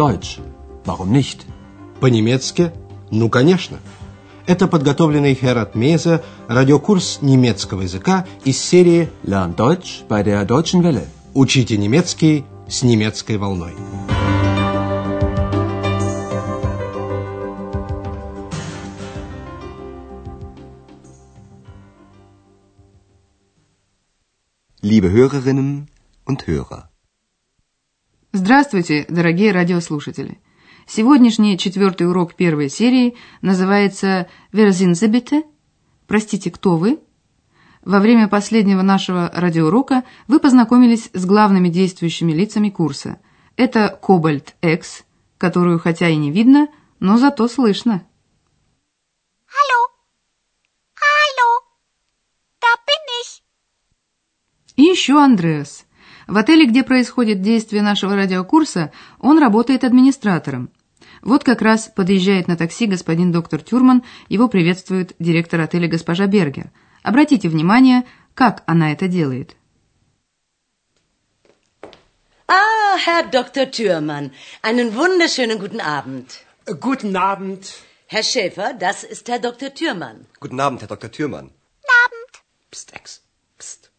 Deutsch. Warum nicht? По-немецки? Ну, конечно. Это подготовленный Херат Мейзе радиокурс немецкого языка из серии «Lern Deutsch bei der Deutschen Welle». Учите немецкий с немецкой волной. Liebe Hörerinnen und Hörer. Здравствуйте, дорогие радиослушатели! Сегодняшний четвертый урок первой серии называется «Wer sind Sie bitte?» «Простите, кто вы?». Во время последнего нашего радиоурока вы познакомились с главными действующими лицами курса. Это Cobalt-X, которую хотя и не видно, но зато слышно. Hallo. Hallo. Da bin ich. И еще Андреас. В отеле, где происходит действие нашего радиокурса, он работает администратором. Вот как раз подъезжает на такси господин доктор Тюрман, его приветствует директор отеля госпожа Бергер. Обратите внимание, как она это делает. Ah, Herr Dr. Tührmann, einen wunderschönen guten Abend. Guten Abend. Herr Schäfer, das ist Herr Dr. Tührmann. Guten Abend, Herr Dr. Tührmann. Guten Abend. Psst, Ex. Psst.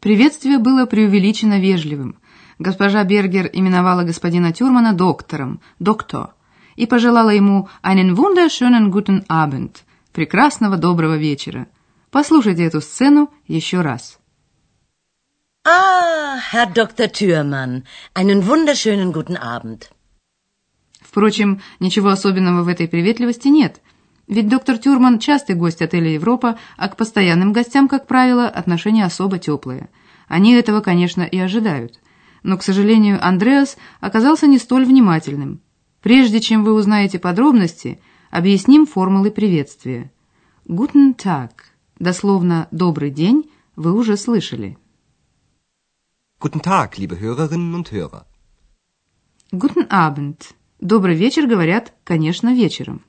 Приветствие было преувеличенно вежливым. Госпожа Бергер именовала господина Тюрмана доктором, доктор, и пожелала ему einen wunderschönen guten Abend, прекрасного доброго вечера. Послушайте эту сцену еще раз. Ah, Herr Dr. Tührmann, einen wunderschönen guten Abend. Впрочем, ничего особенного в этой приветливости нет. Ведь доктор Тюрман – частый гость отеля «Европа», а к постоянным гостям, как правило, отношения особо теплые. Они этого, конечно, и ожидают. Но, к сожалению, Андреас оказался не столь внимательным. Прежде чем вы узнаете подробности, объясним формулы приветствия. «Guten Tag» – дословно «добрый день» вы уже слышали. «Guten Tag, liebe Hörerinnen und Hörer». «Guten Abend» – «добрый вечер» говорят, конечно, вечером.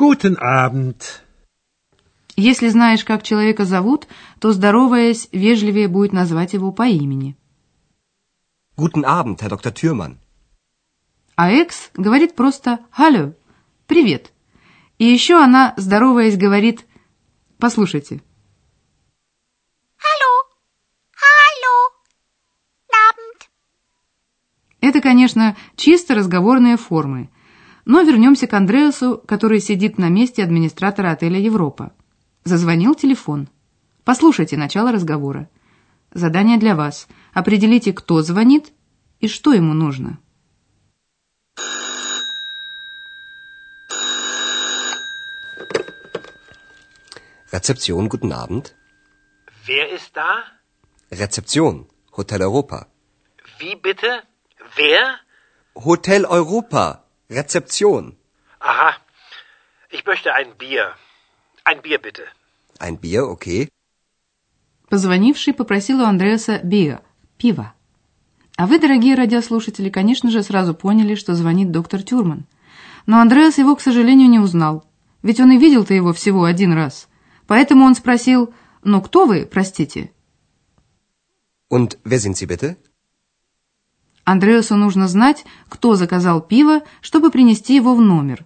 Guten Abend. Если знаешь, как человека зовут, то, здороваясь, вежливее будет назвать его по имени. Guten Abend, Herr Dr. Tührmann. А Экс говорит просто «Hallo», «Привет». И еще она, здороваясь, говорит, послушайте. Hallo, hallo, Abend. Это, конечно, чисто разговорные формы. Но вернемся к Андреасу, который сидит на месте администратора отеля «Европа». Зазвонил телефон. Послушайте начало разговора. Задание для вас. Определите, кто звонит и что ему нужно. Rezeption, guten Abend. Wer ist da? Rezeption, Hotel Europa. Wie bitte? Wer? Hotel Europa. Rezeption. Aha. Ich möchte ein Bier. Ein Bier bitte. Ein Bier, okay. Позвонивший попросил у Андреаса Биа, пива. А вы, дорогие радиослушатели, конечно же, сразу поняли, что звонит доктор Тюрман. Но Андреас его, к сожалению, не узнал. Ведь он и видел-то его всего один раз. Поэтому он спросил, ну кто вы, простите? Und wer sind Sie bitte? Андреасу нужно знать, кто заказал пиво, чтобы принести его в номер.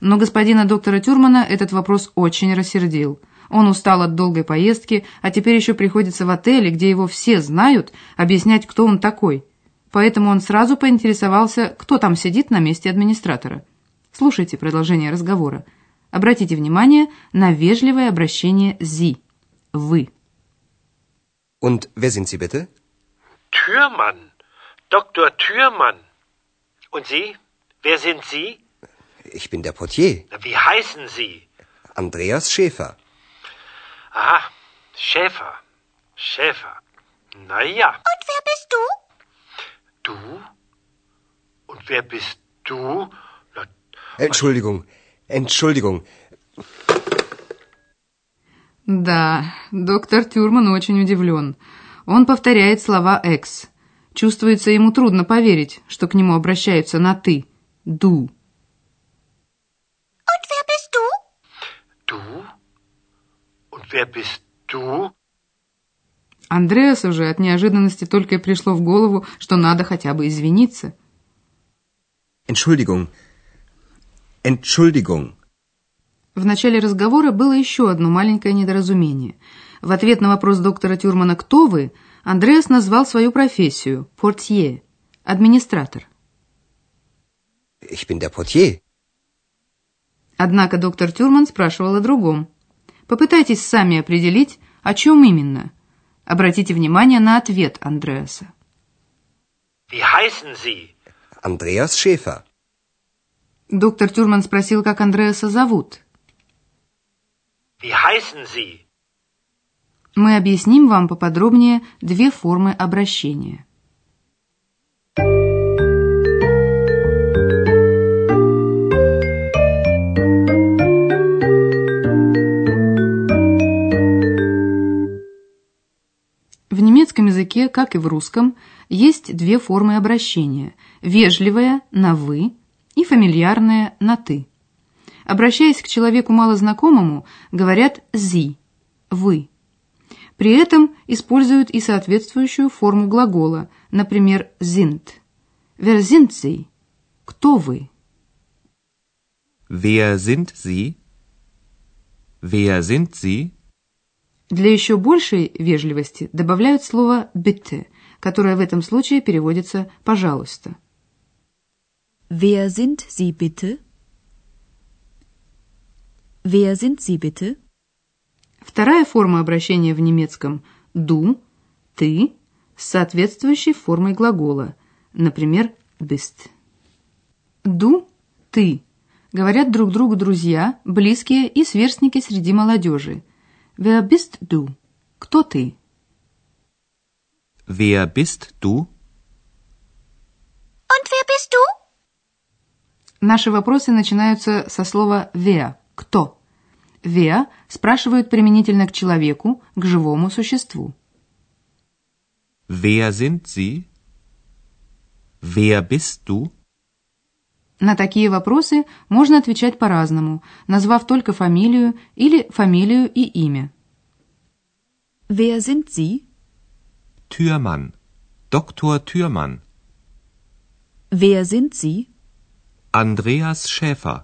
Но господина доктора Тюрмана этот вопрос очень рассердил. Он устал от долгой поездки, а теперь еще приходится в отеле, где его все знают, объяснять, кто он такой. Поэтому он сразу поинтересовался, кто там сидит на месте администратора. Слушайте продолжение разговора. Обратите внимание на вежливое обращение «зи» – «вы». Und wer sind Sie bitte? Тюрман. Dr. Tührmann. Und Sie? Wer sind Sie? Ich bin der Portier. Wie heißen Sie? Andreas Schäfer. Aha, Schäfer. Schäfer. Na ja. Und wer bist du? Du? Und wer bist du? Na, Entschuldigung. Entschuldigung. Да, доктор Тюрман очень удивлен. Он повторяет слова Экс. Чувствуется, ему трудно поверить, что к нему обращаются на «ты». «Ду». «Und wer bist du?» «Du». «Und wer bist du?» Андреас уже от неожиданности только и пришло в голову, что надо хотя бы извиниться. Entschuldigung. Entschuldigung. В начале разговора было еще одно маленькое недоразумение. В ответ на вопрос доктора Тюрмана «Кто вы?», Андреас назвал свою профессию – портье, администратор. Ich bin der Portier. Однако доктор Тюрман спрашивал о другом. Попытайтесь сами определить, о чем именно. Обратите внимание на ответ Андреаса. Wie heißen Sie? Андреас Schäfer. Доктор Тюрман спросил, как Андреаса зовут. Wie heißen Sie? Мы объясним вам поподробнее две формы обращения. В немецком языке, как и в русском, есть две формы обращения – вежливое на «вы» и фамильярное на «ты». Обращаясь к человеку малознакомому, говорят «зи» – «вы». При этом используют и соответствующую форму глагола, например, sind. Wer sind Sie? Кто вы? Wer sind Sie? Wer sind Sie? Для еще большей вежливости добавляют слово bitte, которое в этом случае переводится «пожалуйста». Wer sind Sie bitte? Wer sind Sie bitte? Вторая форма обращения в немецком – «du», «ты», с соответствующей формой глагола, например, «bist». «Du», «ты» говорят друг другу друзья, близкие и сверстники среди молодежи. «Wer bist du?» – «Кто ты?» «Wer bist du?» «Und wer bist du?» Наши вопросы начинаются со слова «wer» – «кто?». «Wer» спрашивают применительно к человеку, к живому существу. «Wer sind Sie?» «Wer bist du?» На такие вопросы можно отвечать по-разному, назвав только фамилию или фамилию и имя. «Wer sind Sie?» «Тюрман. Доктор Тюрман». «Wer sind Sie?» «Андреас Schäfer».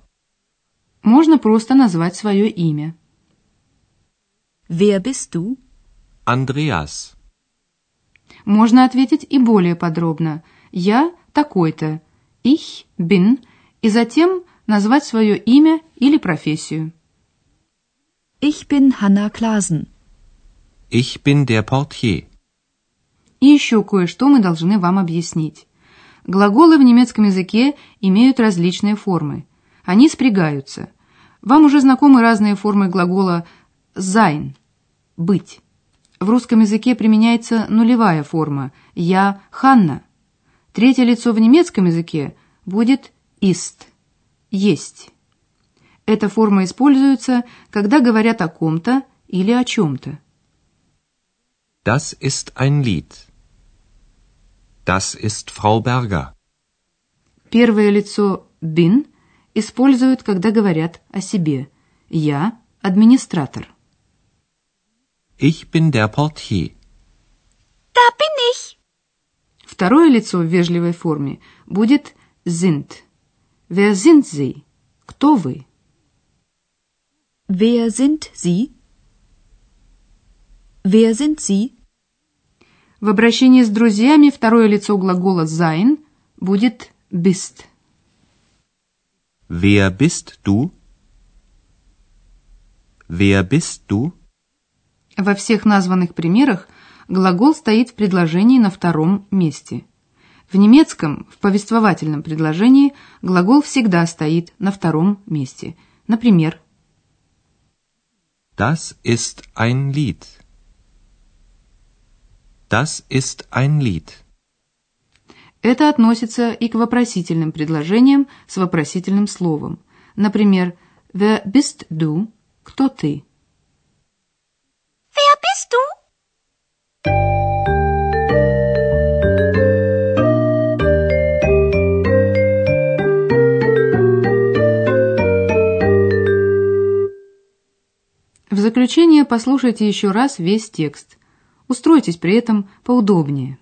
Можно просто назвать свое имя. Wer bist du? Андреас. Можно ответить и более подробно. Я такой-то. Ich bin. И затем назвать свое имя или профессию. Ich bin Hanna Klasen. Ich bin der Portier. И еще кое-что мы должны вам объяснить. Глаголы в немецком языке имеют различные формы. Они спрягаются. Вам уже знакомы разные формы глагола sein – быть. В русском языке применяется нулевая форма – я Ханна. Третье лицо в немецком языке будет ist – есть. Эта форма используется, когда говорят о ком-то или о чем-то. Das ist ein Lied. Das ist Frau Berger. Первое лицо bin – используют, когда говорят о себе. Я – администратор. Ich bin der Portier. Da bin ich. Второе лицо в вежливой форме будет sind. Wer sind Sie? Кто вы? Wer sind Sie? Wer sind Sie? В обращении с друзьями второе лицо глагола sein будет bist. Wer bist du? Wer bist du? Во всех названных примерах глагол стоит в предложении на втором месте. В немецком, в повествовательном предложении, глагол всегда стоит на втором месте. Например, Das ist ein Lied. Das ist ein Lied. Это относится и к вопросительным предложениям с вопросительным словом. Например, Wer bist du? Кто ты? Wer bist du? В заключение послушайте еще раз весь текст. Устройтесь при этом поудобнее.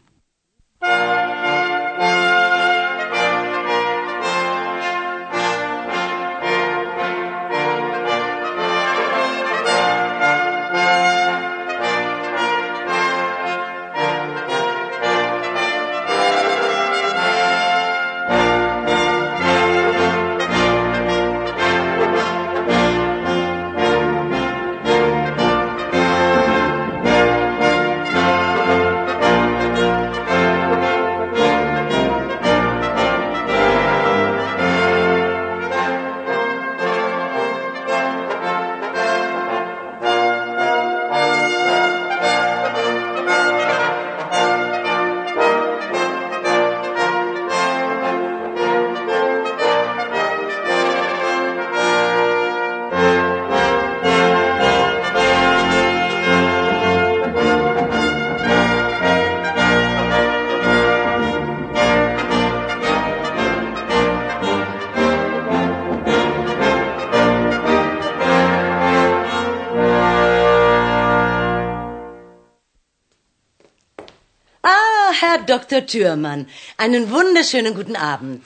Herr Dr. Tührmann, einen wunderschönen guten Abend.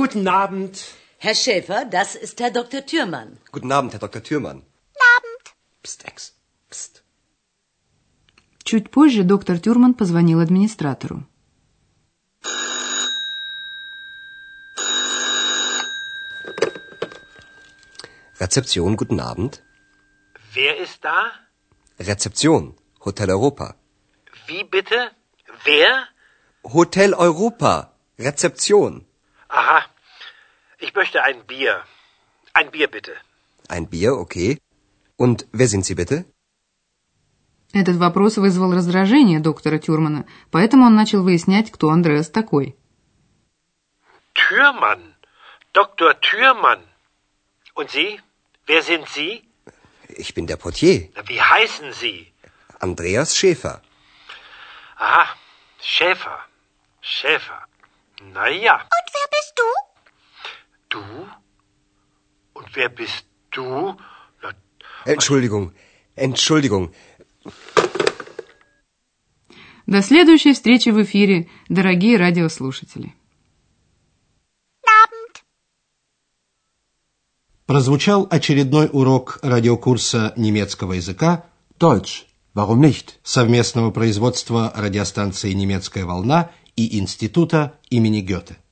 Guten Abend. Herr Schäfer, das ist Herr Dr. Tührmann. Guten Abend, Herr Dr. Tührmann. Guten Abend. Psst, Ex. Psst. Чуть позже доктор Тюрман позвонил администратору. Rezeption, guten Abend. Wer ist da? Rezeption, Hotel Europa. Wie bitte? Wer? Hotel Europa, Rezeption. Aha, ich möchte ein Bier. Ein Bier bitte. Ein Bier, okay. Und wer sind Sie bitte? Этот вопрос вызвал раздражение доктора Тюрмана, поэтому он начал выяснять, кто Андреас такой. Тюрман, доктор Тюрман. Und Sie? Wer sind Sie? Ich bin der Portier. Wie heißen Sie? Андреас Schäfer. Aha, Schäfer, Schäfer. Na ja. Und wer bist du? Du? Und wer bist du? Na, Entschuldigung. До следующей встречи в эфире, дорогие радиослушатели. Прозвучал очередной урок радиокурса немецкого языка Deutsch, warum nicht? Совместного производства радиостанции «Немецкая волна» и Института имени Гёте.